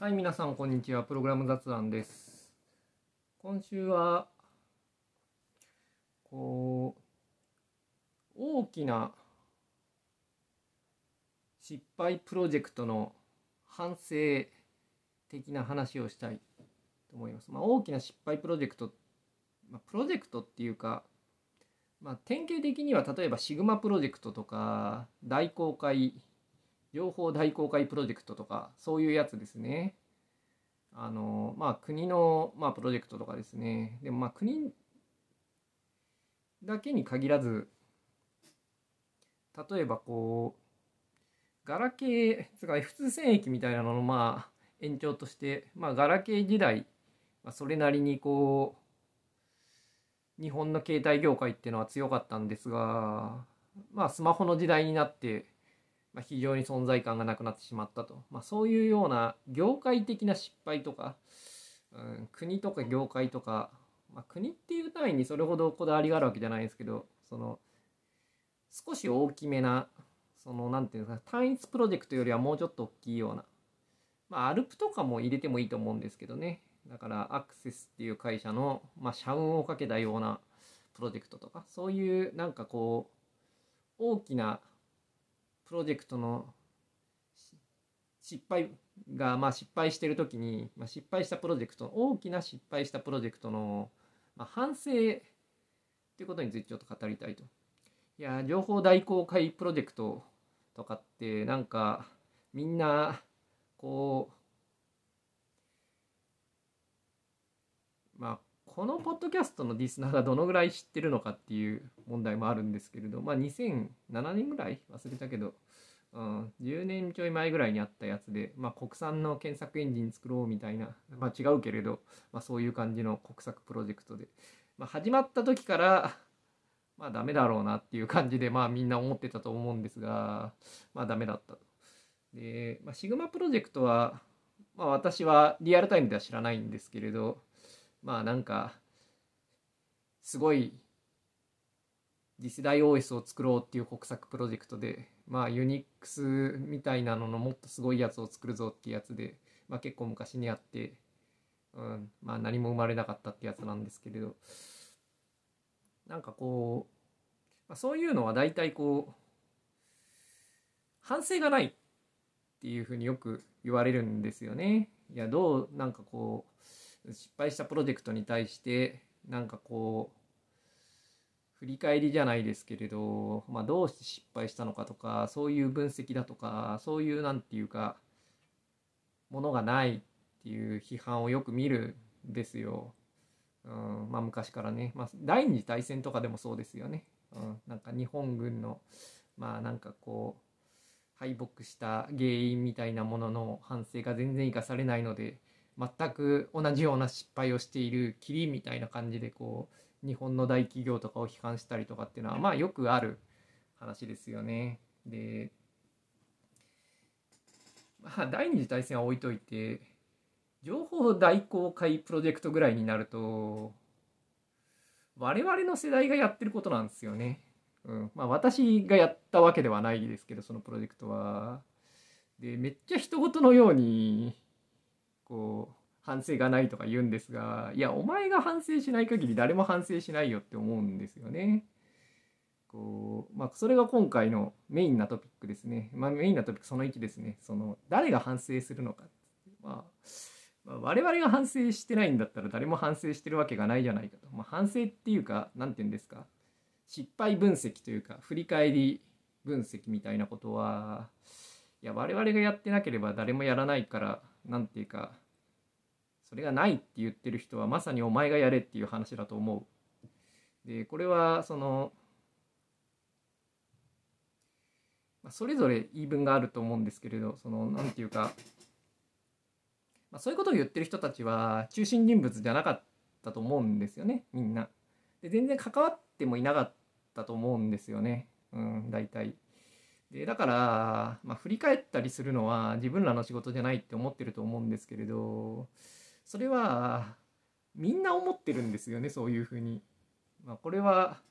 はい、皆さんこんにちは。プログラム雑談です。今週はこう大きな失敗プロジェクトの反省的な話をしたいと思います。大きな失敗プロジェクト、プロジェクトっていうか、典型的には例えばシグマプロジェクトとか大公開情報大公開プロジェクトとかそういうやつですね。国の、プロジェクトとかですね。でも国だけに限らず、例えばこうガラケーつか F2 戦役みたいなのの延長として、ガラケー時代、それなりにこう日本の携帯業界っていうのは強かったんですが、スマホの時代になって非常に存在感がなくなってしまったと、そういうような業界的な失敗とか、国とか業界とか、国っていう単位にそれほどこだわりがあるわけじゃないですけど、その少し大きめなそのなんていうんですか、単一プロジェクトよりはもうちょっと大きいような、アルプとかも入れてもいいと思うんですけどね。だからアクセスっていう会社の、社運をかけたようなプロジェクトとか、そういうなんかこう大きなプロジェクトの失敗が、失敗してる時に、失敗したプロジェクト、大きな失敗したプロジェクトの、反省ということについてちょっと語りたいと。いや、情報大公開プロジェクトとかってなんかみんなこう、このポッドキャストのリスナーがどのぐらい知ってるのかっていう問題もあるんですけれど、2007年ぐらい忘れたけど、10年ちょい前ぐらいにあったやつで、国産の検索エンジン作ろうみたいな、違うけれど、そういう感じの国策プロジェクトで、始まった時から、ダメだろうなっていう感じで、みんな思ってたと思うんですが、ダメだったと。で、シグマプロジェクトは、私はリアルタイムでは知らないんですけれど、なんかすごい次世代 OS を作ろうっていう国策プロジェクトで、ユニックスみたいなののもっとすごいやつを作るぞっていうやつで、結構昔にあって、何も生まれなかったってやつなんですけれど、なんかこう、そういうのは大体こう反省がないっていうふうによく言われるんですよね。いや、どうなんかこう失敗したプロジェクトに対してなんかこう振り返りじゃないですけれど、どうして失敗したのかとか、そういう分析だとか、そういうなんていうかものがないっていう批判をよく見るんですよ。昔からね、第二次大戦とかでもそうですよね。なんか日本軍のなんかこう敗北した原因みたいなものの反省が全然生かされないので、全く同じような失敗をしているキリンみたいな感じでこう日本の大企業とかを批判したりとかっていうのはよくある話ですよね。で、第二次大戦は置いといて、情報大公開プロジェクトぐらいになると我々の世代がやってることなんですよね。私がやったわけではないですけど、そのプロジェクトは。で、めっちゃ人事のようにこう反省がないとか言うんですが、いや、お前が反省しない限り誰も反省しないよって思うんですよね。こう、それが今回のメインなトピックですね。メインなトピックその1ですね。その誰が反省するのかって、我々が反省してないんだったら誰も反省してるわけがないじゃないかと。反省っていうか、なんて言うんですか、失敗分析というか振り返り分析みたいなことは、いや、我々がやってなければ誰もやらないから、なんていうか、それがないって言ってる人はまさにお前がやれっていう話だと思う。で、これはそのそれぞれ言い分があると思うんですけれど、そのなんていうか、そういうことを言ってる人たちは中心人物じゃなかったと思うんですよね、みんな。で、全然関わってもいなかったと思うんですよね、大体。で、だから、振り返ったりするのは自分らの仕事じゃないって思ってると思うんですけれど、それはみんな思ってるんですよね、そういうふうに。これは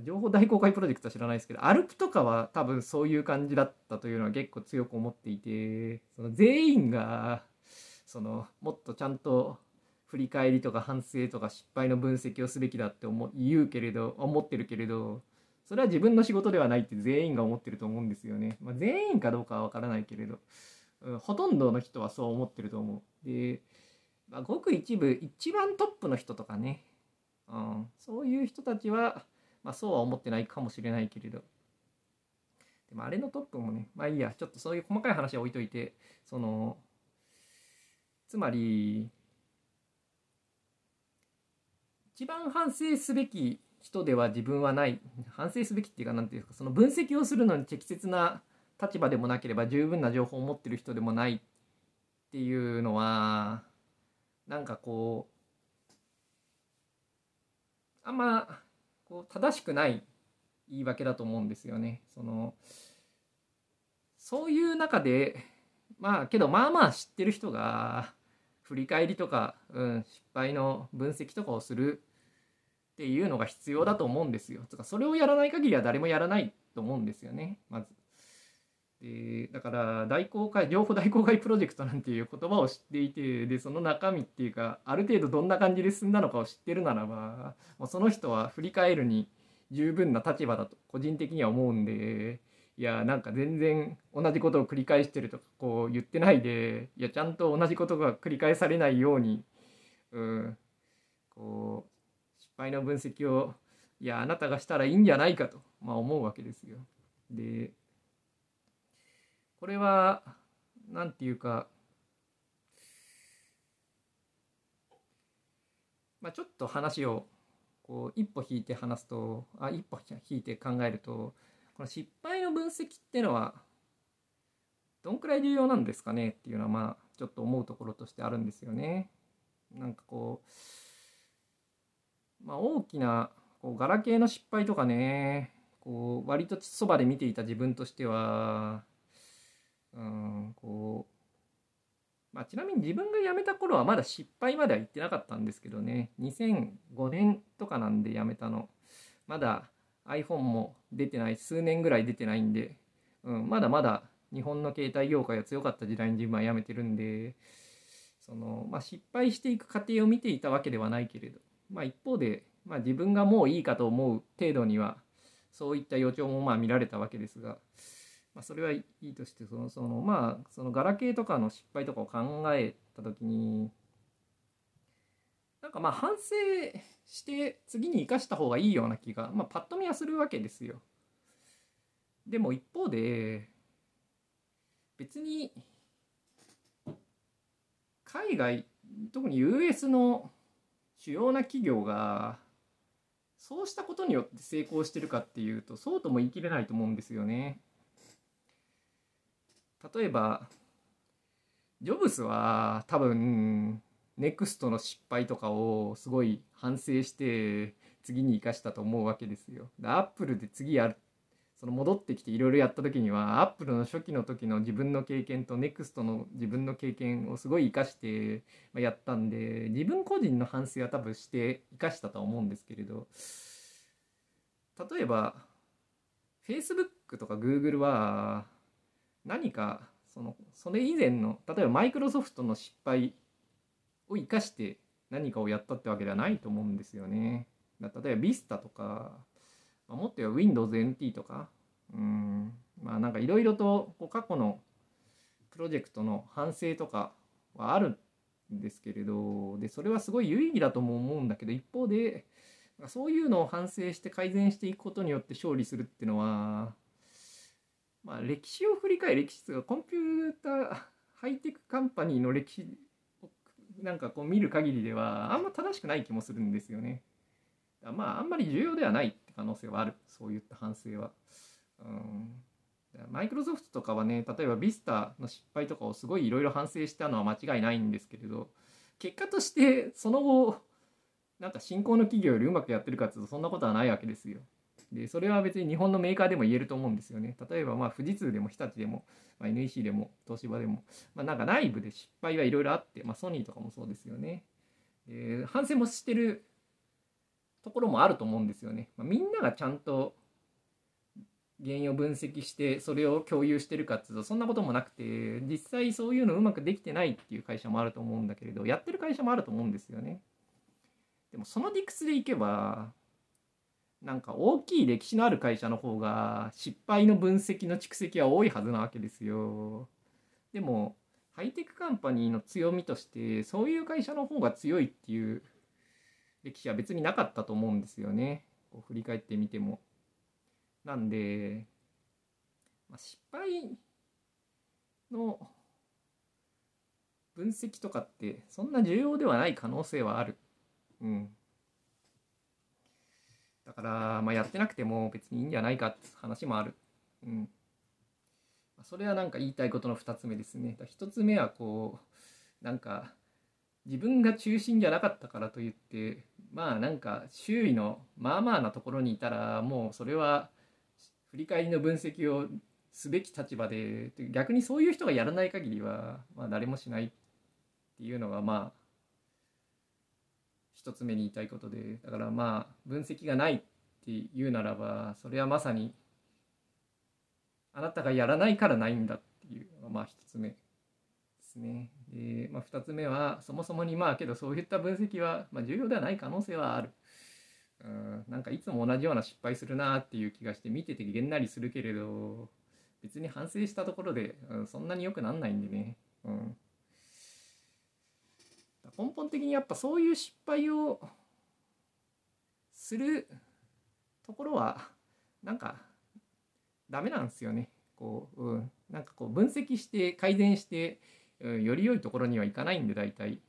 情報大公開プロジェクトは知らないですけど、アルプとかは多分そういう感じだったというのは結構強く思っていて、その全員がもっとちゃんと振り返りとか反省とか失敗の分析をすべきだって思ってるけれど、それは自分の仕事ではないって全員が思ってると思うんですよね。まあ、全員かどうかは分からないけれど、ほとんどの人はそう思ってると思う。で、まあ、ごく一部、一番トップの人とかね、そういう人たちは、まあ、そうは思ってないかもしれないけれど、でもあれのトップもね、まあいいや、ちょっとそういう細かい話は置いといて、つまり一番反省すべき人では自分はない、反省すべきっていうか、なんていうか、その分析をするのに適切な立場でもなければ十分な情報を持ってる人でもないっていうのは、なんかこうあんま正しくない言い訳だと思うんですよね。そういう中で、まあけどまあまあ知ってる人が振り返りとか、失敗の分析とかをするっていうのが必要だと思うんですよ。つかそれをやらない限りは誰もやらないと思うんですよね、まず。だから情報大公開プロジェクトなんていう言葉を知っていて、でその中身っていうか、ある程度どんな感じで進んだのかを知ってるならば、もうその人は振り返るに十分な立場だと個人的には思うんで、いやなんか全然同じことを繰り返してるとかこう言ってないで、いやちゃんと同じことが繰り返されないように、こう失敗の分析をいやあなたがしたらいいんじゃないかと、まあ、思うわけですよ。でこれはなんていうか、まあ、ちょっと話をこう一歩引いて話すと、一歩引いて考えると、この失敗の分析ってのはどんくらい重要なんですかねっていうのは、まあちょっと思うところとしてあるんですよね。なんかこう、まあ、大きなこうガラケーの失敗とかね、こう割とそばで見ていた自分としては。まあ、ちなみに自分が辞めた頃はまだ失敗までは言ってなかったんですけどね、2005年とかなんで辞めたの、まだ iPhone も出てない、数年ぐらい出てないんで、まだまだ日本の携帯業界が強かった時代に自分は辞めてるんで、まあ、失敗していく過程を見ていたわけではないけれど、まあ、一方で、まあ、自分がもういいかと思う程度にはそういった予兆もまあ見られたわけですが。まあ、それはいいとして、まあそのガラケーとかの失敗とかを考えた時に、なんかまあ反省して次に生かした方がいいような気が、まあパッと見はするわけですよ。でも一方で別に海外、特に US の主要な企業がそうしたことによって成功してるかっていうと、そうとも言い切れないと思うんですよね。例えばジョブスは多分ネクストの失敗とかをすごい反省して次に生かしたと思うわけですよ。アップルで次やる、戻ってきていろいろやった時には、アップルの初期の時の自分の経験とネクストの自分の経験をすごい生かしてやったんで、自分個人の反省は多分して生かしたと思うんですけれど、例えば Facebook とか Google は何かそれ以前の、例えばマイクロソフトの失敗を生かして何かをやったってわけではないと思うんですよね。例えば Vista とか、もっと言えば Windows NT とか、まあなんかいろいろと過去のプロジェクトの反省とかはあるんですけれど、でそれはすごい有意義だとも思うんだけど、一方でそういうのを反省して改善していくことによって勝利するっていうのは、まあ、歴史を振り返る、歴史とかコンピューターハイテクカンパニーの歴史をなんかこう見る限りではあんま正しくない気もするんですよね。まああんまり重要ではないって可能性はある、そういった反省は。マイクロソフトとかはね、例えば Vista の失敗とかをすごいいろいろ反省したのは間違いないんですけれど、結果としてその後なんか新興の企業よりうまくやってるかっていうと、そんなことはないわけですよ。でそれは別に日本のメーカーでも言えると思うんですよね。例えばまあ富士通でも日立でも、まあ、NEC でも東芝でも、まあ、なんか内部で失敗はいろいろあって、まあ、ソニーとかもそうですよね。反省もしてるところもあると思うんですよね。みんながちゃんと原因を分析してそれを共有してるかっていうとそんなこともなくて、実際そういうのうまくできてないっていう会社もあると思うんだけれど、やってる会社もあると思うんですよね。でもその理屈でいけばなんか大きい歴史のある会社の方が失敗の分析の蓄積は多いはずなわけですよ。でもハイテクカンパニーの強みとしてそういう会社の方が強いっていう歴史は別になかったと思うんですよね、こう振り返ってみても。なんで、失敗の分析とかってそんな重要ではない可能性はある。だから、やってなくても別にいいんじゃないかって話もある。それはなんか言いたいことの2つ目ですね。1つ目はこうなんか自分が中心じゃなかったからといってなんか周囲のなところにいたらもうそれは振り返りの分析をすべき立場で、逆にそういう人がやらない限りは誰もしないっていうのが一つ目に言いたいことで、だから分析がないっていうならばそれはまさにあなたがやらないからないんだっていうのが一つ目ですね。で、2つ目はそもそもにけどそういった分析は重要ではない可能性はある。なんかいつも同じような失敗するなっていう気がして見ててげんなりするけれど、別に反省したところで、そんなに良くなんないんでね。根本的にやっぱそういう失敗をするところはなんかダメなんですよね。なんか分析して改善して、より良いところにはいかないんで、大体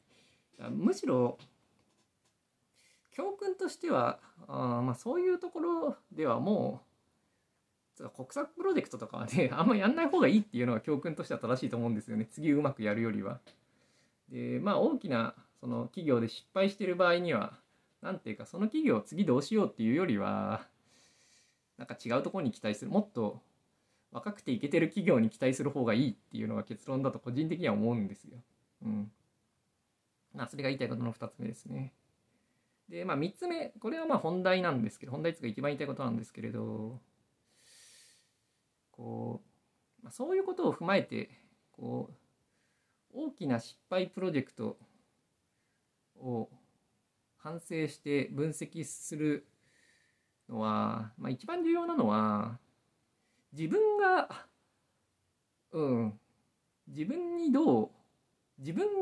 むしろ教訓としてはそういうところではもう国策プロジェクトとかはねあんまやんない方がいいっていうのが教訓としては正しいと思うんですよね。次うまくやるよりは。で大きなその企業で失敗してる場合にはなんていうかその企業を次どうしようっていうよりはなんか違うところに期待する、もっと若くてイケてる企業に期待する方がいいっていうのが結論だと個人的には思うんですよ。それが言いたいことの2つ目ですね。で3つ目、これは本題なんですけど、本題というか一番言いたいことなんですけれど、そういうことを踏まえて大きな失敗プロジェクトを反省して分析するのは、一番重要なのは自分が自分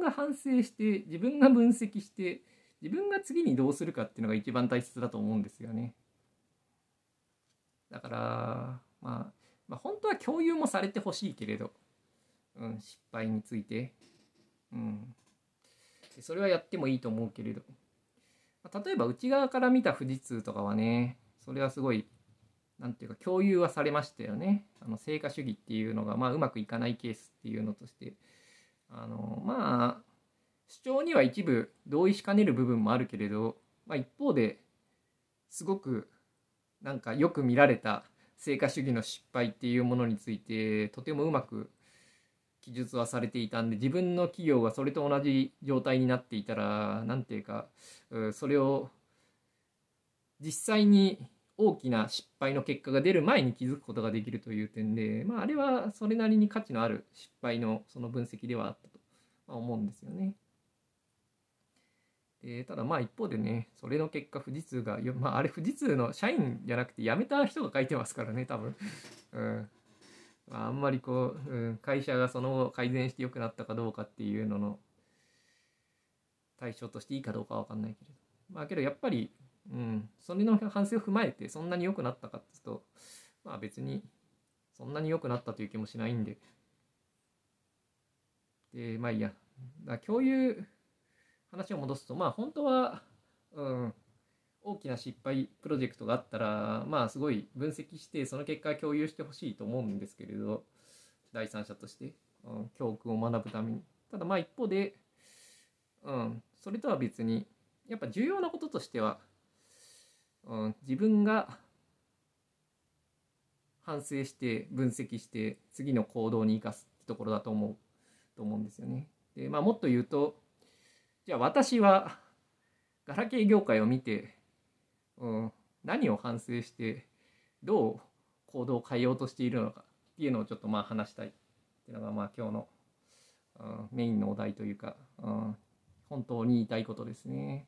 が反省して自分が分析して自分が次にどうするかっていうのが一番大切だと思うんですよね。だから本当は共有もされてほしいけれど、失敗について、それはやってもいいと思うけれど、例えば内側から見た富士通とかはね、それはすごいなんていうか共有はされましたよね。成果主義っていうのがうまくいかないケースっていうのとして主張には一部同意しかねる部分もあるけれど、一方ですごくなんかよく見られた成果主義の失敗っていうものについてとてもうまく記述はされていたんで、自分の企業がそれと同じ状態になっていたらなんていうかそれを実際に大きな失敗の結果が出る前に気づくことができるという点で、あれはそれなりに価値のある失敗のその分析ではあったと思うんですよね。ただ一方でね、それの結果富士通が、あれ富士通の社員じゃなくて辞めた人が書いてますからね多分あんまり会社がその後改善して良くなったかどうかっていうのの対象としていいかどうかは分かんないけれど、けどやっぱり、それの反省を踏まえてそんなに良くなったかっていうと別にそんなに良くなったという気もしないんで、でいいや、共有、話を戻すと本当は、大きな失敗プロジェクトがあったらすごい分析してその結果共有してほしいと思うんですけれど、第三者として、教訓を学ぶために。ただ一方で、それとは別にやっぱ重要なこととしては、自分が反省して分析して次の行動に生かすってところだと思うんですよね。でもっと言うと、じゃあ私はガラケー業界を見て何を反省してどう行動を変えようとしているのかっていうのをちょっと話したいっていうのが今日のメインのお題というか、本当に言いたいことですね。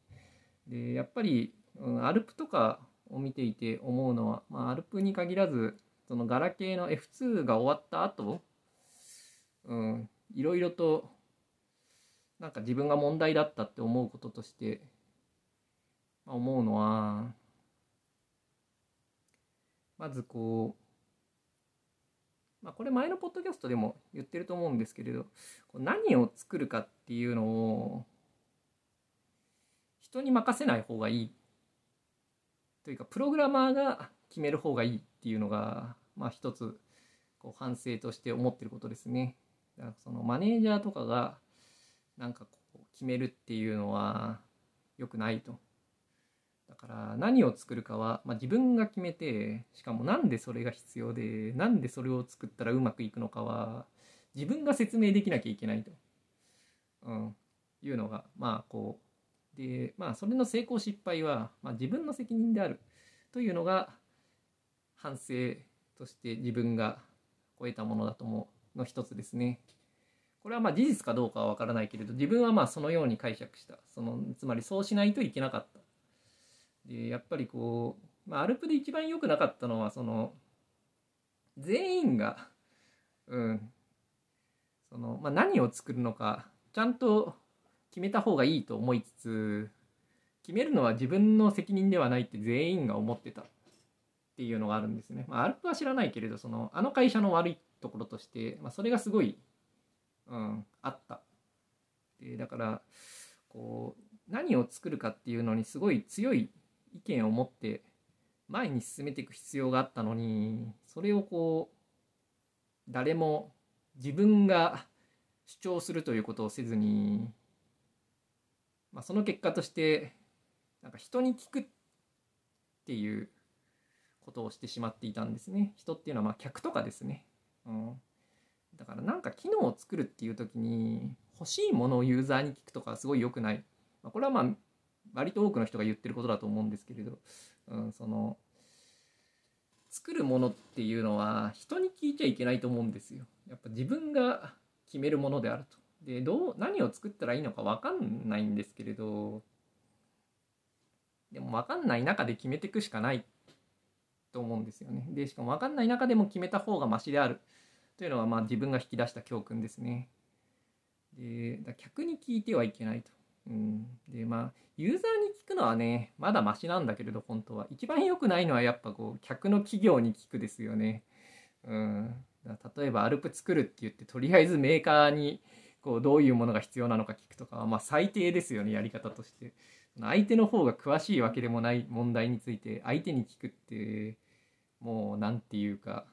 でやっぱりアルプとかを見ていて思うのは、アルプに限らずそのガラケーの F2 が終わった後、いろいろとなんか自分が問題だったって思うこととして、思うのは、まずこう、これ前のポッドキャストでも言ってると思うんですけれど、何を作るかっていうのを人に任せない方がいいというか、プログラマーが決める方がいいっていうのが、一つこう反省として思ってることですね。だからそのマネージャーとかがなんかこう決めるっていうのは良くないと。だから何を作るかは、自分が決めて、しかもなんでそれが必要で、なんでそれを作ったらうまくいくのかは自分が説明できなきゃいけないと、いうのがこうで、それの成功失敗は、自分の責任であるというのが反省として自分が得たものだと思うの一つですね。これは事実かどうかは分からないけれど、自分はそのように解釈した。つまりそうしないといけなかった。でやっぱりこう、アルプで一番良くなかったのは、その全員が、何を作るのかちゃんと決めた方がいいと思いつつ、決めるのは自分の責任ではないって全員が思ってたっていうのがあるんですね。アルプは知らないけれど、あの会社の悪いところとして、それがすごいあった。でだからこう何を作るかっていうのにすごい強い意見を持って前に進めていく必要があったのに、それをこう誰も自分が主張するということをせずに、その結果としてなんか人に聞くっていうことをしてしまっていたんですね。人っていうのは客とかですね。だからなんか機能を作るっていう時に欲しいものをユーザーに聞くとかすごい良くない。これは割と多くの人が言ってることだと思うんですけれど、その作るものっていうのは人に聞いちゃいけないと思うんですよ。やっぱ自分が決めるものであると。で何を作ったらいいのか分かんないんですけれど、でも分かんない中で決めていくしかないと思うんですよね。でしかも分かんない中でも決めた方がマシであるというのは自分が引き出した教訓ですね。で客に聞いてはいけないと、でユーザーに聞くのはねまだマシなんだけれど、本当は一番良くないのはやっぱこう客の企業に聞くですよね。例えばアルプ作るって言って、とりあえずメーカーにこうどういうものが必要なのか聞くとかは最低ですよね、やり方として。相手の方が詳しいわけでもない問題について相手に聞くって、もうなんていうか、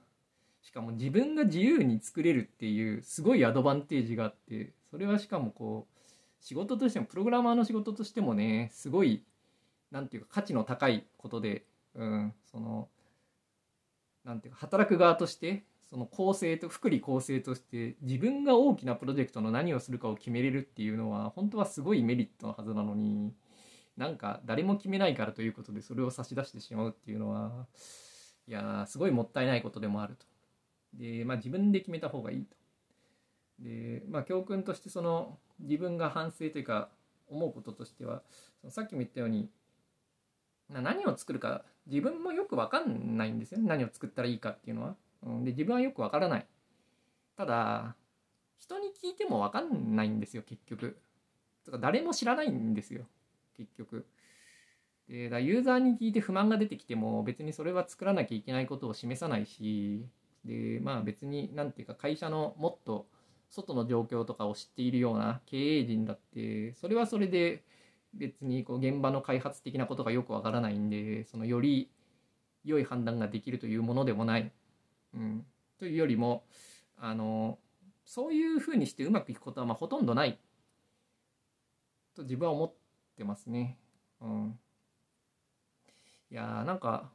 しかも自分が自由に作れるっていうすごいアドバンテージがあって、それはしかもこう仕事としてもプログラマーの仕事としてもね、すごいなんていうか価値の高いことで、そのなんていうか働く側としてその構成と福利構成として自分が大きなプロジェクトの何をするかを決めれるっていうのは本当はすごいメリットのはずなのに、なんか誰も決めないからということでそれを差し出してしまうっていうのは、いやすごいもったいないことでもあると。で自分で決めた方がいいと。で教訓としてその自分が反省というか思うこととしては、さっきも言ったように何を作るか自分もよく分かんないんですよね。何を作ったらいいかっていうのは、で自分はよく分からない。ただ人に聞いても分かんないんですよ結局。とか誰も知らないんですよ結局。でユーザーに聞いて不満が出てきても別にそれは作らなきゃいけないことを示さないし、で別になんていうか会社のもっと外の状況とかを知っているような経営陣だってそれはそれで別にこう現場の開発的なことがよくわからないんで、そのより良い判断ができるというものでもない、というよりもそういうふうにしてうまくいくことはほとんどないと自分は思ってますね。いやなんか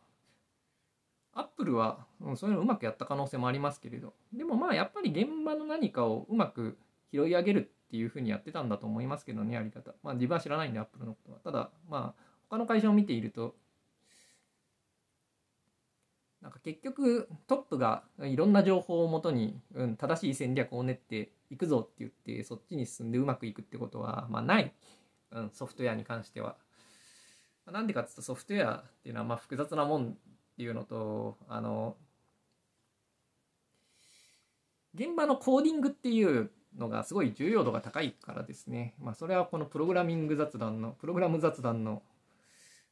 アップルは、そういうのをうまくやった可能性もありますけれど、でもやっぱり現場の何かをうまく拾い上げるっていうふうにやってたんだと思いますけどね、やり方。自分は知らないんでアップルのことは。ただ他の会社を見ていると、なんか結局トップがいろんな情報をもとに、正しい戦略を練っていくぞって言ってそっちに進んでうまくいくってことは、まあ、ない、ソフトウェアに関しては。なんでかっていうと、ソフトウェアっていうのはまあ複雑なもんっていうのと、現場のコーディングっていうのがすごい重要度が高いからですね。まあそれはこのプログラム雑談の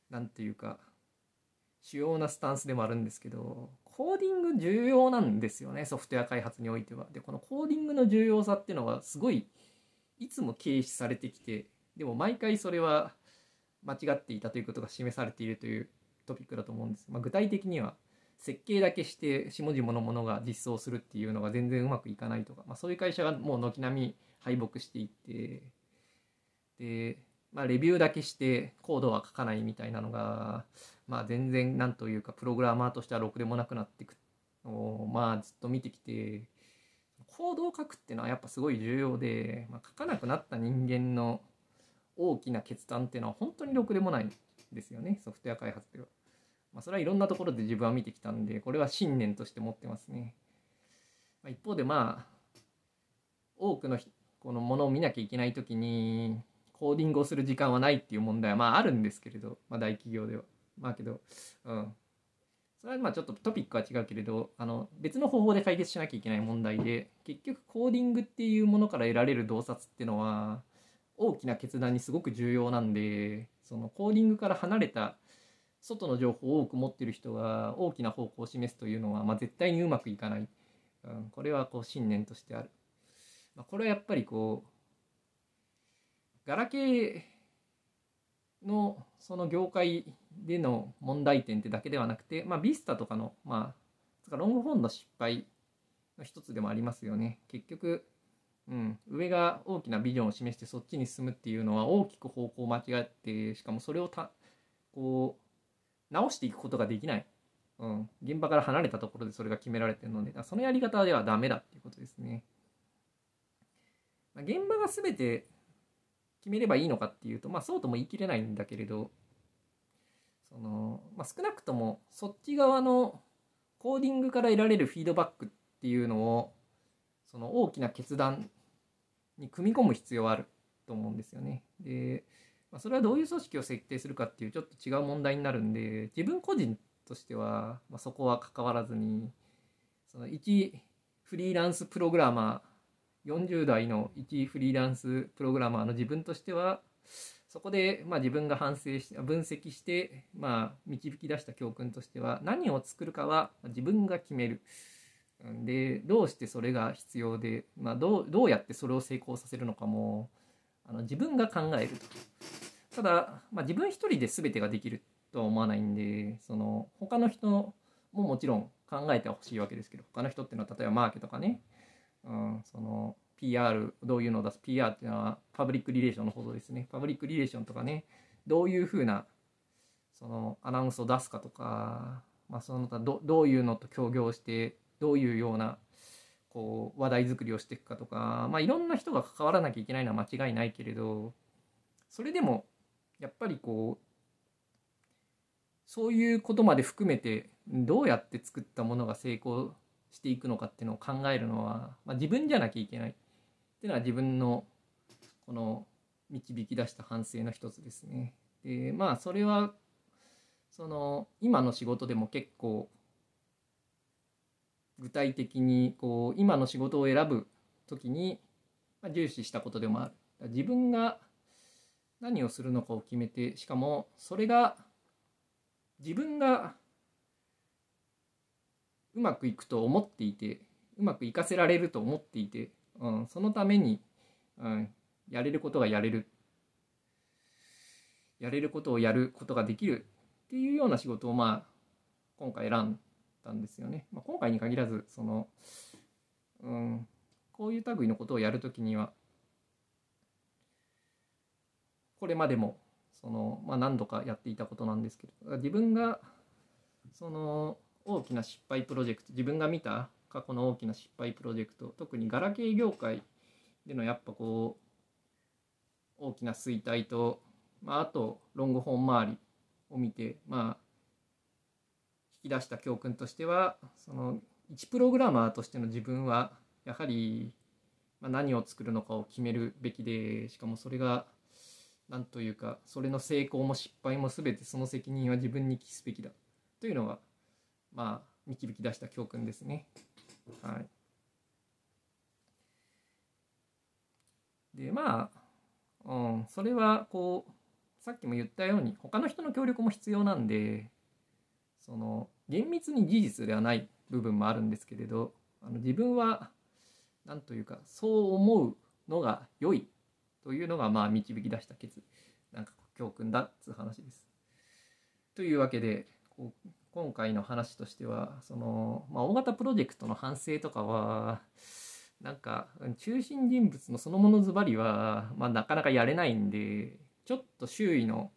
なんていうか主要なスタンスでもあるんですけど、コーディング重要なんですよね、ソフトウェア開発においては。でこのコーディングの重要さっていうのはすごいいつも軽視されてきて、でも毎回それは間違っていたということが示されているというトピックだと思うんです。まあ、具体的には設計だけして下々のものが実装するっていうのが全然うまくいかないとか、まあ、そういう会社がもう軒並み敗北していって、で、まあ、レビューだけしてコードは書かないみたいなのが、まあ、全然なんというかプログラマーとしてはろくでもなくなっていくのを、まあ、ずっと見てきて、コードを書くっていうのはやっぱすごい重要で、まあ、書かなくなった人間の大きな決断っていうのは本当にろくでもないんですよね、ソフトウェア開発では。まあ、それはいろんなところで自分は見てきたんで、これは信念として持ってますね。まあ、一方でまあ多くのこのものを見なきゃいけないときにコーディングをする時間はないっていう問題はまああるんですけれど、まあ、大企業ではまあけど、それはまあちょっとトピックは違うけれど、別の方法で解決しなきゃいけない問題で、結局コーディングっていうものから得られる洞察っていうのは大きな決断にすごく重要なんで、そのコーディングから離れた外の情報を多く持っている人が大きな方向を示すというのは、まあ、絶対にうまくいかない、これはこう信念としてある。まあ、これはやっぱりこうガラケーのその業界での問題点ってだけではなくて、まあ、ビスタとかの、まあ、ロングフォンの失敗の一つでもありますよね。結局、上が大きなビジョンを示してそっちに進むっていうのは大きく方向を間違って、しかもそれをこう直していくことができない、現場から離れたところでそれが決められているので、そのやり方ではダメだっていうことですね。現場が全て決めればいいのかっていうと、まあ、そうとも言い切れないんだけれど、少なくともそっち側のコーディングから得られるフィードバックっていうのをその大きな決断に組み込む必要はあると思うんですよね。でそれはどういう組織を設定するかっていうちょっと違う問題になるんで、自分個人としてはそこは関わらずに、その一フリーランスプログラマー、40代の一フリーランスプログラマーの自分としては、そこでまあ自分が分析してまあ導き出した教訓としては、何を作るかは自分が決める。でどうしてそれが必要で、まあ、どうやってそれを成功させるのかも自分が考えると。ただ、まあ、自分一人で全てができるとは思わないんで、その他の人ももちろん考えてはほしいわけですけど、他の人っていうのは例えばマーケとかね、その PR どういうのを出す PR っていうのはパブリックリレーションのことですね。パブリックリレーションとかね、どういうふうなそのアナウンスを出すかとか、まあ、その他 どういうのと協業してどういうようなこう話題作りをしていくかとか、まあ、いろんな人が関わらなきゃいけないのは間違いないけれど、それでもやっぱりこうそういうことまで含めてどうやって作ったものが成功していくのかっていうのを考えるのは、まあ、自分じゃなきゃいけないっていうのは自分のこの導き出した反省の一つですね。でまあそれはその今の仕事でも結構具体的にこう今の仕事を選ぶ時に重視したことでもある。自分が何をするのかを決めて、しかもそれが自分がうまくいくと思っていて、うまくいかせられると思っていて、そのために、やれることがやれることをやることができるっていうような仕事を、まあ、今回選んだんですよね。まあ、今回に限らずその、こういう類のことをやるときにはこれまでもその、まあ、何度かやっていたことなんですけど、自分がその大きな失敗プロジェクト、自分が見た過去の大きな失敗プロジェクト、特にガラケー業界でのやっぱこう大きな衰退と、まあ、あとロングホーン周りを見て、まあき出した教訓としては、その一プログラマーとしての自分はやはり何を作るのかを決めるべきで、しかもそれが何というか、それの成功も失敗も全てその責任は自分に帰すべきだというのが導き出した教訓ですね。はい。でそれはこうさっきも言ったように他の人の協力も必要なんで、その厳密に事実ではない部分もあるんですけれど、自分は何というかそう思うのが良いというのが導き出した教訓だっつう話です。というわけで今回の話としては、その、大型プロジェクトの反省とかは中心人物のそのものズバリは、なかなかやれないんで、ちょっと周囲の、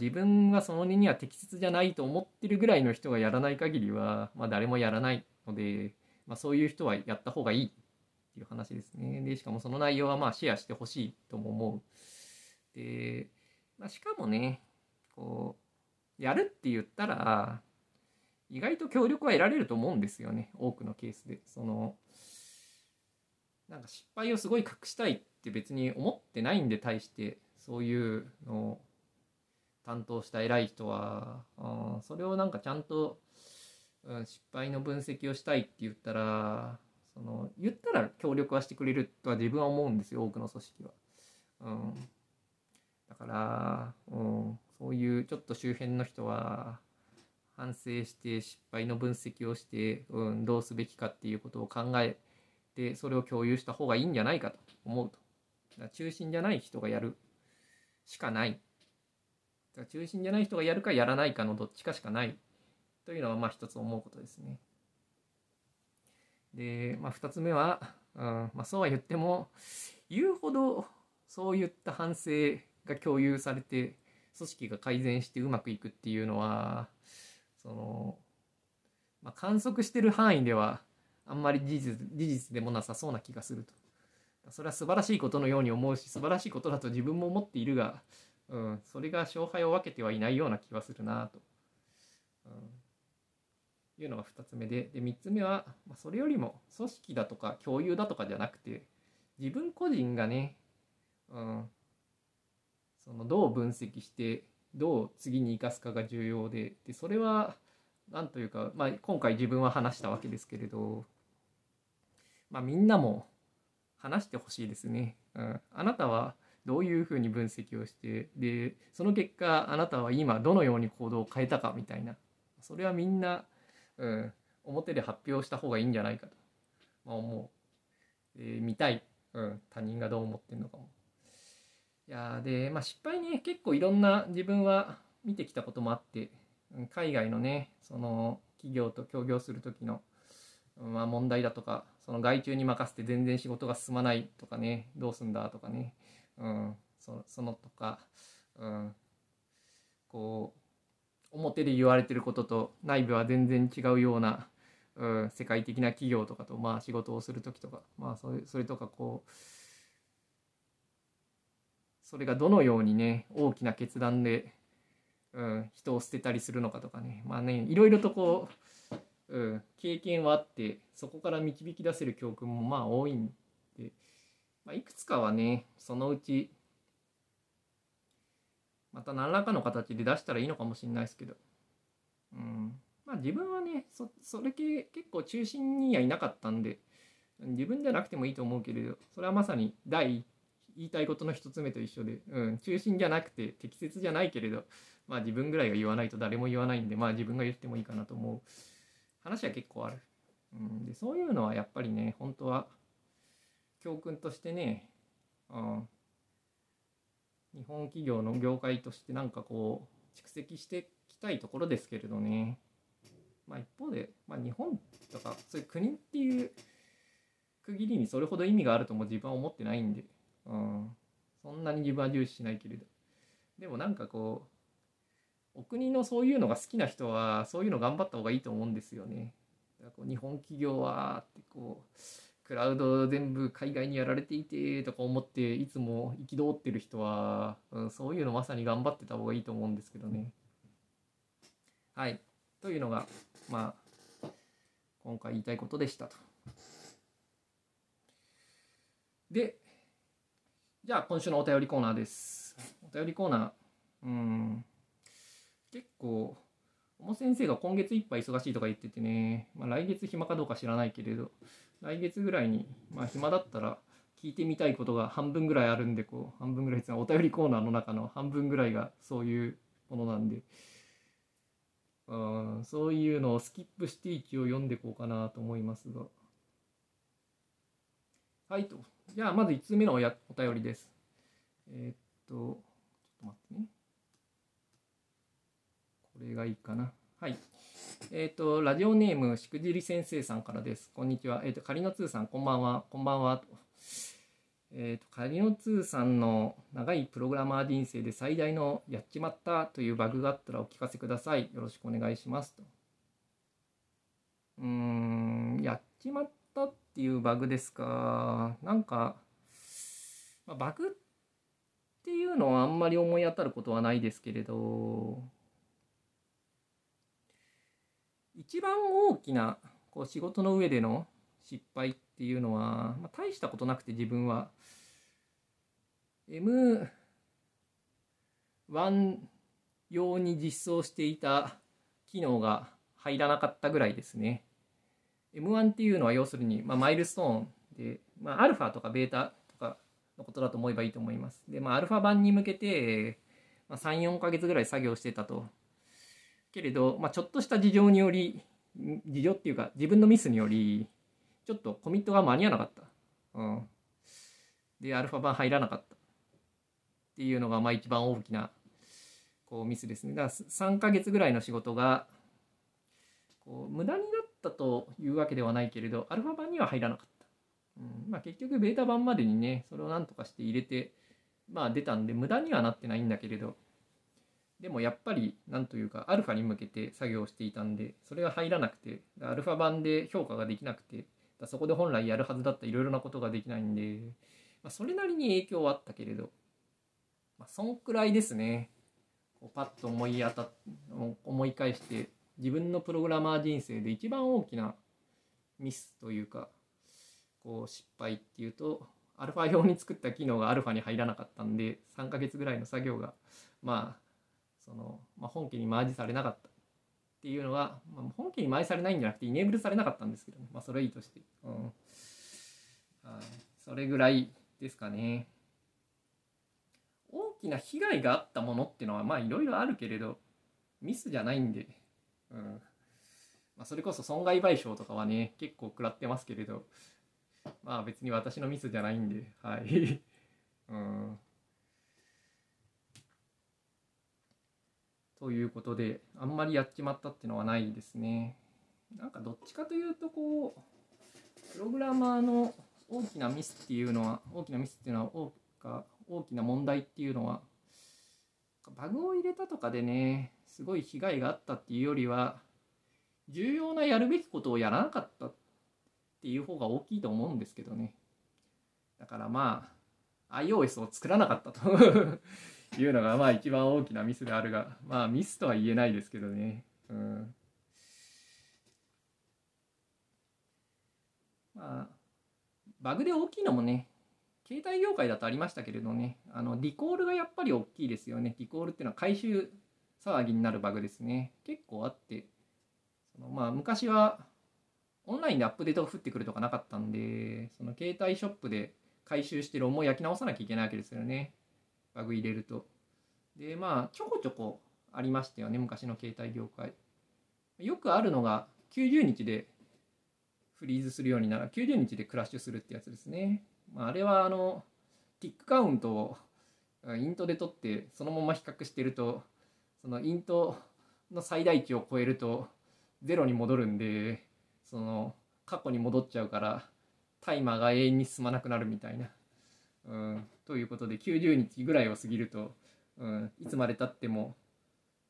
自分はそのには適切じゃないと思ってるぐらいの人がやらない限りは、誰もやらないので、そういう人はやった方がいいっていう話ですね。でしかもその内容はシェアしてほしいとも思う。で、しかもね、やるって言ったら意外と協力は得られると思うんですよね、多くのケースで。その失敗をすごい隠したいって別に思ってないんで、対してそういうのを担当した偉い人はそれをちゃんと失敗の分析をしたいって言ったら、言ったら協力はしてくれるとは自分は思うんですよ、多くの組織は。だから、そういうちょっと周辺の人は反省して失敗の分析をして、どうすべきかっていうことを考えでそれを共有した方がいいんじゃないかと思うと。だから中心じゃない人がやるしかない。だから中心じゃない人がやるかやらないかのどっちかしかないというのは一つ思うことですね。で、2つ目は、そうは言っても言うほどそういった反省が共有されて組織が改善してうまくいくっていうのは、その、観測してる範囲ではあんまり事実でもなさそうな気がすると。それは素晴らしいことのように思うし、素晴らしいことだと自分も思っているが、それが勝敗を分けてはいないような気はするなと、いうのが2つ目で。で3つ目は、それよりも組織だとか共有だとかじゃなくて、自分個人がね、そのどう分析してどう次に生かすかが重要で、それは何というか、今回自分は話したわけですけれど、みんなも話してほしいですね。あなたはどういうふうに分析をして、でその結果あなたは今どのように行動を変えたかみたいな、それはみんな、表で発表した方がいいんじゃないかと、思う。見たい、他人がどう思ってるのかも。いやで、失敗ね、結構いろんな自分は見てきたこともあって、海外のね、その企業と協業する時の、問題だとか、その外注に任せて全然仕事が進まないとかね、どうすんだとかね、こう表で言われてることと内部は全然違うような、世界的な企業とかと仕事をする時とか、それとかそれがどのようにね、大きな決断で人を捨てたりするのかとかね、いろいろと経験はあって、そこから導き出せる教訓も多いんで、いくつかはね、そのうちまた何らかの形で出したらいいのかもしれないですけど、自分はね、それ系結構中心にはいなかったんで、自分じゃなくてもいいと思うけれど、それはまさに言いたいことの一つ目と一緒で、中心じゃなくて適切じゃないけれど、自分ぐらいが言わないと誰も言わないんで、自分が言ってもいいかなと思う話は結構ある。でそういうのはやっぱりね、本当は教訓としてね、日本企業の業界として蓄積していきたいところですけれどね、一方で、日本とかそういう国っていう区切りにそれほど意味があるとも自分は思ってないんで、そんなに自分は重視しないけれど、でもお国のそういうのが好きな人はそういうの頑張った方がいいと思うんですよね。日本企業はってクラウド全部海外にやられていてとか思っていつも憤ってる人は、そういうのまさに頑張ってた方がいいと思うんですけどね。はい。というのが、まあ、今回言いたいことでしたと。で、じゃあ今週のお便りコーナーです。お便りコーナー、結構、おも先生が今月いっぱい忙しいとか言っててね、まあ、来月暇かどうか知らないけれど、来月ぐらいに、まあ、暇だったら聞いてみたいことが半分ぐらいあるんで、こう、半分ぐらいってのはお便りコーナーの中の半分ぐらいがそういうものなんで、そういうのをスキップして一応読んでいこうかなと思いますが。はいと。じゃあまず1通目のお便りです。ちょっと待ってね。これがいいかな。はい。ラジオネームしくじり先生さんからです。こんにちは。仮の通さん、こんばんは。こんばんは。仮の通さんの長いプログラマー人生で最大のやっちまったというバグがあったらお聞かせください。よろしくお願いしますと。やっちまったっていうバグですか。なんか、まあ、バグっていうのはあんまり思い当たることはないですけれど、一番大きなこう仕事の上での失敗っていうのは、まあ、大したことなくて自分は M1 用に実装していた機能が入らなかったぐらいですね。 M1 っていうのは要するに、まあ、マイルストーンで、まあ、アルファとかベータとかのことだと思えばいいと思います。で、まあ、アルファ版に向けて、まあ、3、4ヶ月ぐらい作業してたと。けれど、まあ、ちょっとした事情により、事情っていうか自分のミスによりちょっとコミットが間に合わなかった。で、アルファ版入らなかった。っていうのが、まあ一番大きな、こう、ミスですね。だから3ヶ月ぐらいの仕事が、こう、無駄になったというわけではないけれど、アルファ版には入らなかった。まあ結局、ベータ版までにね、それをなんとかして入れて、まあ出たんで、無駄にはなってないんだけれど、でもやっぱり、なんというか、アルファに向けて作業していたんで、それが入らなくて、アルファ版で評価ができなくて、そこで本来やるはずだったいろいろなことができないんで、まあ、それなりに影響はあったけれど、まあ、そんくらいですね。こうパッと思い返して、自分のプログラマー人生で一番大きなミスというか、こう失敗っていうと、アルファ用に作った機能がアルファに入らなかったんで、3ヶ月ぐらいの作業が、まあ、本家にマージされなかった。っていうのは、まあ、本家に前されないんじゃなくてイネーブルされなかったんですけど、ね、まあそれはいいとして、それぐらいですかね。大きな被害があったものっていうのはまあいろいろあるけれどミスじゃないんで、まあ、それこそ損害賠償とかはね結構食らってますけれど、まあ別に私のミスじゃないんで、はい、ということで、あんまりやっちまったっていうのはないですね。なんかどっちかというと、こう、プログラマーの大きなミスっていうのは、大きな問題っていうのは、バグを入れたとかでね、すごい被害があったっていうよりは、重要なやるべきことをやらなかったっていう方が大きいと思うんですけどね。だからまあ、iOS を作らなかったと。いうのがまあ一番大きなミスであるが、まあミスとは言えないですけどね。まあバグで大きいのもね、携帯業界だとありましたけれどね、リコールがやっぱり大きいですよね。リコールっていうのは回収騒ぎになるバグですね。結構あって、まあ昔はオンラインでアップデートを降ってくるとかなかったんで、その携帯ショップで回収してロムを焼き直さなきゃいけないわけですよね。バグ入れると。で、まあちょこちょこありましたよね、昔の携帯業界。よくあるのが90日でフリーズするようになる、90日でクラッシュするってやつですね。まあ、あれはティックカウントをイントで取ってそのまま比較してると、そのイントの最大値を超えるとゼロに戻るんで、その過去に戻っちゃうからタイマーが永遠に進まなくなるみたいな。ということで90日ぐらいを過ぎると、いつまでたっても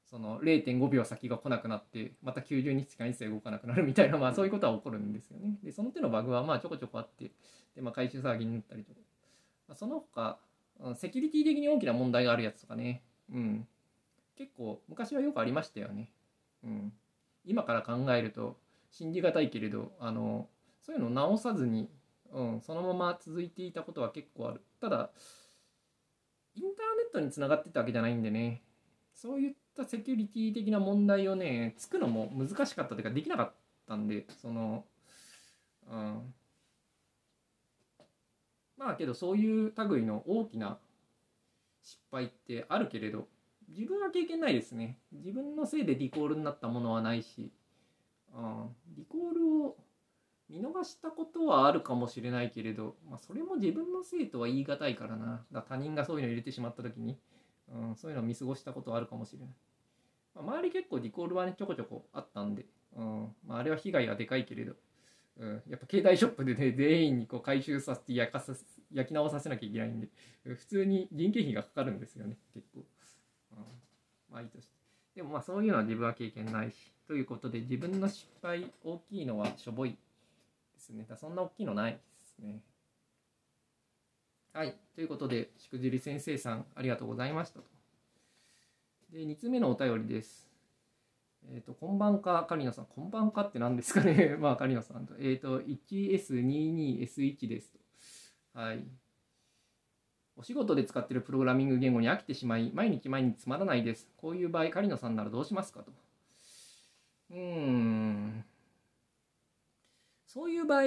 その 0.5 秒先が来なくなってまた90日間一切動かなくなるみたいな、まあ、そういうことは起こるんですよね。でその手のバグはまあちょこちょこあって、で、まあ、回収騒ぎになったりとか、まあ、その他セキュリティ的に大きな問題があるやつとかね、結構昔はよくありましたよね。今から考えると信じがたいけれど、そういうのを直さずに、そのまま続いていたことは結構ある。ただインターネットにつながってたわけじゃないんでね、そういったセキュリティ的な問題をねつくのも難しかったというかできなかったんで、まあけどそういう類の大きな失敗ってあるけれど、自分は経験ないですね。自分のせいでリコールになったものはないし、リコールを見逃したことはあるかもしれないけれど、それも自分のせいとは言い難いからな。だから他人がそういうのを入れてしまった時に、そういうのを見過ごしたことはあるかもしれない。周り結構リコールはねちょこちょこあったんで、あれは被害がでかいけれど、やっぱ携帯ショップでね全員にこう回収させて焼き直させなきゃいけないんで、普通に人件費がかかるんですよね結構。まあいいとして、でもそういうのは自分は経験ないしということで、自分の失敗大きいのはしょぼいですね。だそんな大きいのないですね。はい、ということでしくじり先生さんありがとうございましたと。で2つ目のお便りです。こんばんかカリノさん。こんばんかって何ですかねまあカリノさんと、1S22S1 ですと。はい、お仕事で使っているプログラミング言語に飽きてしまい、毎日つまらないです。こういう場合、狩野さんならどうしますかと。そういう場合、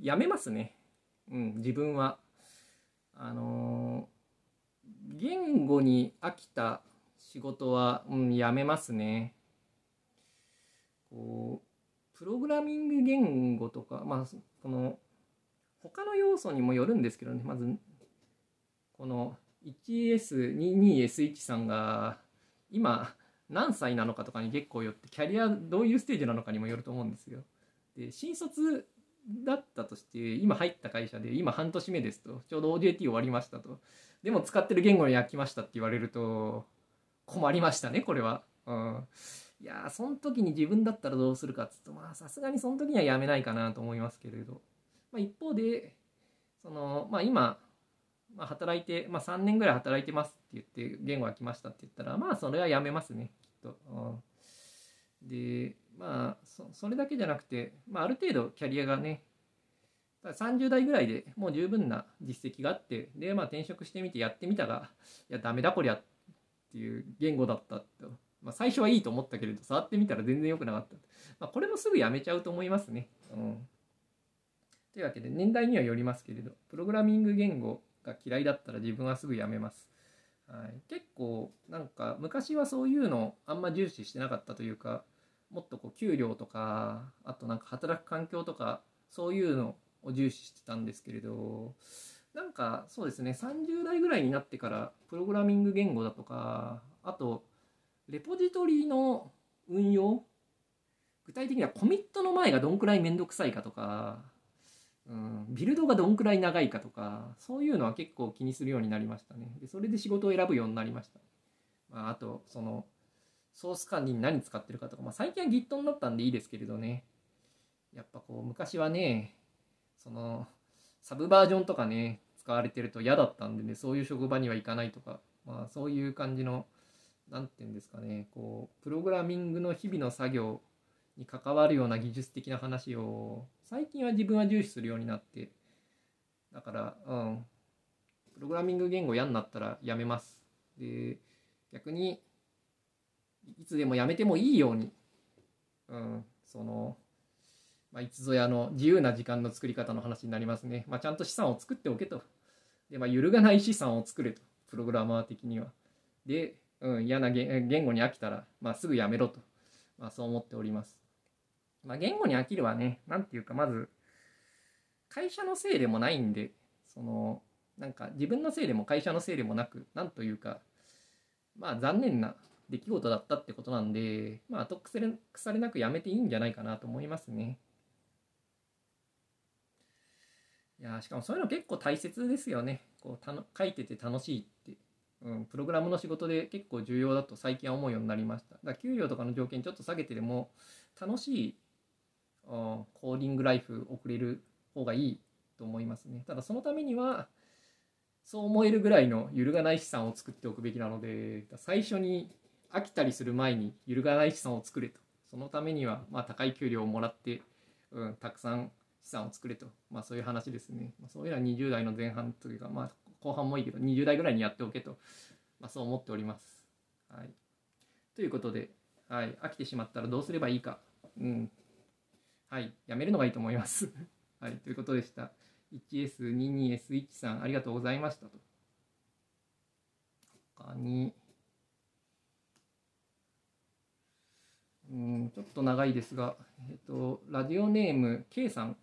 やめますね。自分は。言語に飽きた仕事は、やめますね。プログラミング言語とか、この、他の要素にもよるんですけどね、まず、この 1S22S1 さんが今何歳なのかとかに結構よって、キャリアどういうステージなのかにもよると思うんですよ。で新卒だったとして、今入った会社で今半年目ですと、ちょうど OJT 終わりましたと。でも使ってる言語に飽きましたって言われると困りましたねこれは。いやその時に自分だったらどうするかっつうと、さすがにその時にはやめないかなと思いますけれど、一方でその、今働いて、3年ぐらい働いてますって言って言語が来ましたって言ったら、それはやめますねきっと。でそれだけじゃなくて、ある程度キャリアがね30代ぐらいでもう十分な実績があって、で転職してみてやってみたが、いやダメだこりゃっていう言語だったと。最初はいいと思ったけれど触ってみたら全然良くなかった、これもすぐやめちゃうと思いますね。というわけで年代にはよりますけれど、プログラミング言語が嫌いだったら自分はすぐやめます。結構なんか昔はそういうのあんま重視してなかったというか、もっと給料とか、あとなんか働く環境とかそういうのを重視してたんですけれど、なんかそうですね、30代ぐらいになってからプログラミング言語だとか、あとレポジトリの運用、具体的にはコミットの前がどんくらいめんどくさいかとか、ビルドがどんくらい長いかとか、そういうのは結構気にするようになりましたね。でそれで仕事を選ぶようになりました。あとそのソース管理に何使ってるかとか、最近は Git になったんでいいですけれどね、やっぱ昔はねそのサブバージョンとかね使われてると嫌だったんでね、そういう職場には行かないとか、そういう感じのなんていうんですかね、プログラミングの日々の作業に関わるような技術的な話を最近は自分は重視するようになって、だから、プログラミング言語嫌になったらやめます。で逆にいつでもやめてもいいように、いつぞやの自由な時間の作り方の話になりますね。ちゃんと資産を作っておけと。で、揺るがない資産を作れと、プログラマー的には。で、嫌な言語に飽きたら、すぐやめろと、そう思っております。言語に飽きるはね、なんていうかまず会社のせいでもないんで、なんか自分のせいでも会社のせいでもなく、なんというか残念な出来事だったってことなんで、後腐れなくやめていいんじゃないかなと思いますね。いやしかもそういうの結構大切ですよね。書いてて楽しいって、プログラムの仕事で結構重要だと最近は思うようになりました。だから給料とかの条件ちょっと下げてでも楽しいコーディングライフ送れる方がいいと思いますね。ただそのためにはそう思えるぐらいの揺るがない資産を作っておくべきなので、最初に飽きたりする前に揺るがない資産を作れと、そのためには、高い給料をもらって、たくさん資産を作れと、そういう話ですね。そういうのは20代の前半というか、後半もいいけど20代ぐらいにやっておけと、そう思っております。はい、ということで、はい、飽きてしまったらどうすればいいか、はい、やめるのがいいと思います、はい、ということでした。 1S22S1 さんありがとうございましたと。他にちょっと長いですが、ラジオネーム K さん、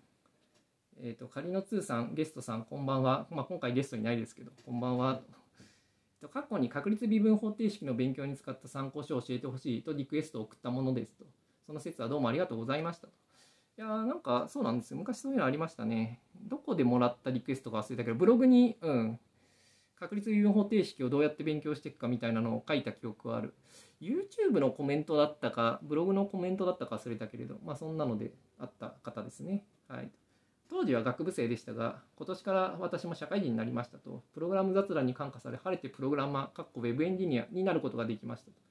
仮の2さん、ゲストさん、こんばんは。今回ゲストいないですけど、こんばんは。過去に確率微分方程式の勉強に使った参考書を教えてほしいとリクエストを送ったものですと。その説はどうもありがとうございましたと。いやー、なんかそうなんですよ。昔そういうのありましたね。どこでもらったリクエストか忘れたけど、ブログに、確率微分方程式をどうやって勉強していくかみたいなのを書いた記憶はある。YouTube のコメントだったか、ブログのコメントだったか忘れたけれど、そんなのであった方ですね。はい。当時は学部生でしたが、今年から私も社会人になりましたと。プログラム雑談に感化され、晴れてプログラマー、ウェブエンジニアになることができましたと。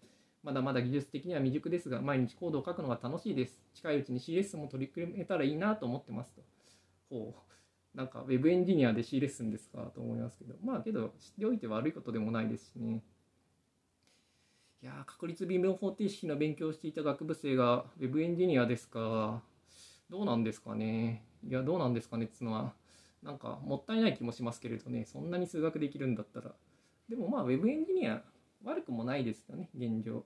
まだまだ技術的には未熟ですが、毎日コードを書くのが楽しいです。近いうちに CS も取り組めたらいいなと思ってますと。ほう。なんか、ウェブエンジニアで C レッスンですかと思いますけど、けど、知っておいて悪いことでもないですしね。いやー、確率微分方程式の勉強をしていた学部生がウェブエンジニアですか。どうなんですかね。いや、どうなんですかねっつうのは、なんかもったいない気もしますけれどね。そんなに数学できるんだったら。でもウェブエンジニア悪くもないですよね、現状。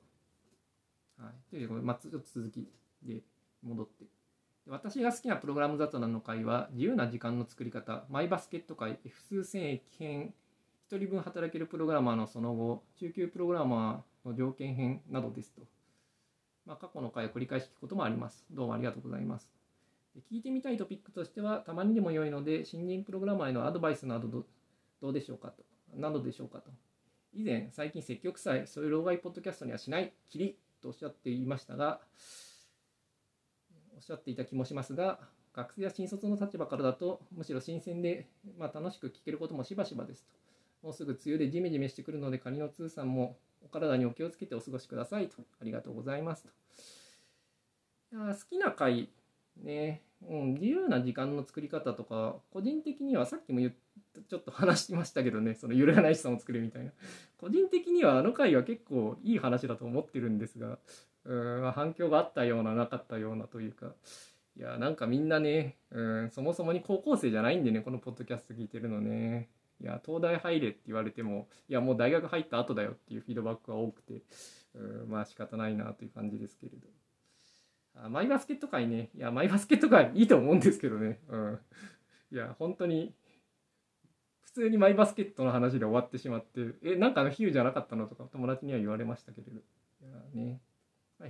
はい。ということで、ちょっと続きで戻って。私が好きなプログラム雑談の会は、自由な時間の作り方、マイバスケット会、F 数千駅編、1人分働けるプログラマーのその後、中級プログラマーの条件編などですと。過去の回を繰り返し聞くこともあります。どうもありがとうございます。聞いてみたいトピックとしては、たまにでも良いので、新人プログラマーへのアドバイスなどどうでしょうかと。以前、最近積極臭い、そういう老害ポッドキャストにはしない、きりとおっしゃっていた気もしますが、学生や新卒の立場からだと、むしろ新鮮で、楽しく聞けることもしばしばですと。もうすぐ梅雨でジメジメしてくるので、仮の通さんもお体にお気をつけてお過ごしくださいと。ありがとうございますと。いや、好きな回ね、自由な時間の作り方とか、個人的にはさっきもちょっと話しましたけどね、その揺るがない資産を作るみたいな。個人的にはあの回は結構いい話だと思ってるんですが、反響があったようななかったようなというか、いや、なんかみんなね、そもそもに高校生じゃないんでね、このポッドキャスト聞いてるのね。いや、東大入れって言われても、いや、もう大学入った後だよっていうフィードバックが多くて、仕方ないなという感じですけれど。マイバスケット会ね。いや、マイバスケット会いいと思うんですけどね。いや、本当に、普通にマイバスケットの話で終わってしまって、なんか比喩じゃなかったのとか友達には言われましたけれど。いやね。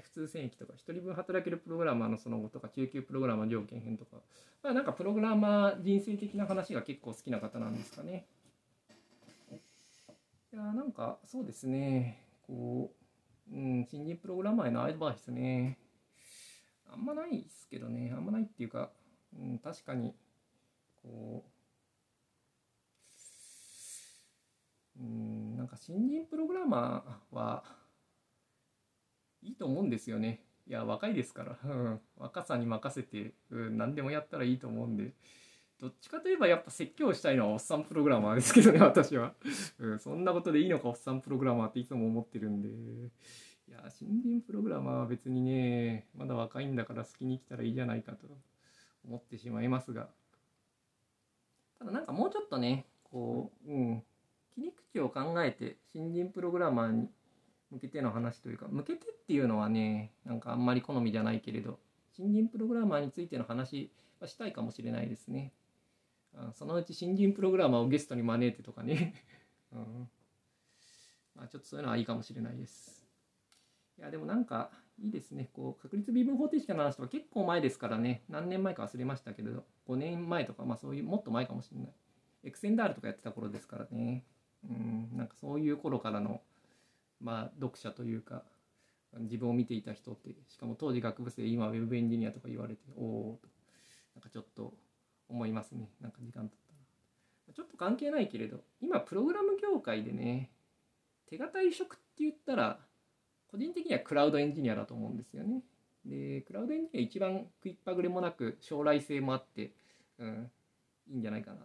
普通戦役とか、一人分働けるプログラマーのその後とか、中級プログラマー条件編とか、なんかプログラマー人生的な話が結構好きな方なんですかね。いや、なんかそうですね。新人プログラマーへのアドバイスね。あんまないですけどね。あんまないっていうか、確かに、なんか新人プログラマーはいいと思うんですよね。いや、若いですから、若さに任せて、何でもやったらいいと思うんで、どっちかといえばやっぱ説教したいのはおっさんプログラマーですけどね、私は。そんなことでいいのかおっさんプログラマーっていつも思ってるんで。いや、新人プログラマーは別にね、まだ若いんだから好きに来たらいいじゃないかと思ってしまいますが、ただなんかもうちょっとね、切り口を考えて新人プログラマーに向けての話というか、向けてっていうのはね、なんかあんまり好みじゃないけれど、新人プログラマーについての話はしたいかもしれないですね。そのうち新人プログラマーをゲストに招いてとかね、ちょっとそういうのはいいかもしれないです。いや、でもなんかいいですね。確率微分方程式の話とか結構前ですからね、何年前か忘れましたけど、5年前とか、そういうもっと前かもしれない。エクセンダールとかやってた頃ですからね。なんかそういう頃からの、読者というか、自分を見ていた人って、しかも当時学部生、今ウェブエンジニアとか言われて、おお、なんかちょっと思いますね。なんか時間経ったな。ちょっと関係ないけれど、今プログラム業界でね、手堅い職って言ったら、個人的にはクラウドエンジニアだと思うんですよね。でクラウドエンジニア一番食いっぱぐれもなく将来性もあって、いいんじゃないかなと。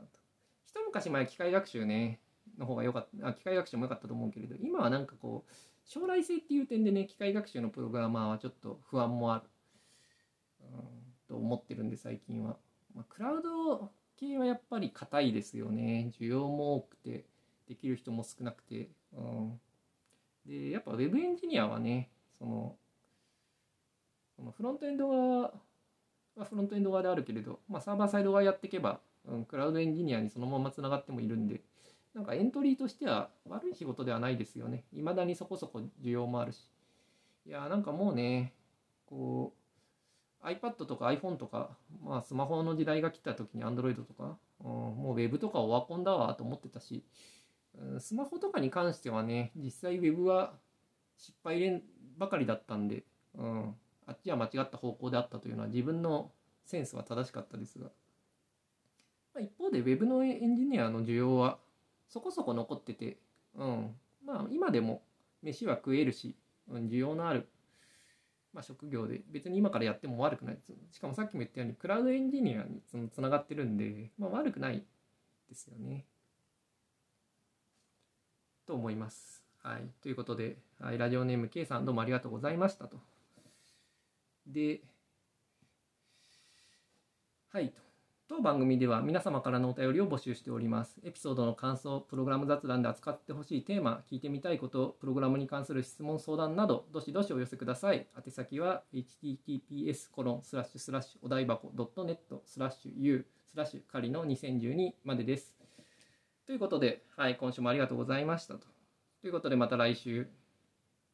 一昔前機械学習ねの方が良かった、機械学習も良かったと思うけれど、今はなんかこう将来性っていう点でね、機械学習のプログラマーはちょっと不安もある、と思ってるんで最近は、クラウド系はやっぱり硬いですよね。需要も多くてできる人も少なくて、でやっぱ Web エンジニアはね、そのフロントエンド側はフロントエンド側であるけれど、サーバーサイド側やっていけば、クラウドエンジニアにそのままつながってもいるんで、なんかエントリーとしては悪い仕事ではないですよね。いまだにそこそこ需要もあるし。いやなんかもうね、こう iPad とか iPhone とか、スマホの時代が来た時に Android とか、もう Web とかオワコンだわと思ってたし、スマホとかに関してはね、実際 Web は失敗ばかりだったんで、あっちは間違った方向であったというのは自分のセンスは正しかったですが、一方で Web のエンジニアの需要はそこそこ残ってて、今でも飯は食えるし、需要のある、職業で、別に今からやっても悪くないです。しかもさっきも言ったように、クラウドエンジニアにつながってるんで、悪くないですよね。と思います。はい。ということで、はい、ラジオネーム K さん、どうもありがとうございましたと。で、はいと。当番組では皆様からのお便りを募集しております。エピソードの感想、プログラム雑談で扱ってほしいテーマ、聞いてみたいこと、プログラムに関する質問、相談など、どしどしお寄せください。宛先は https://odaibaco.net/u/kari-2012 までです。ということで、はい、今週もありがとうございましたと。ということで、また来週。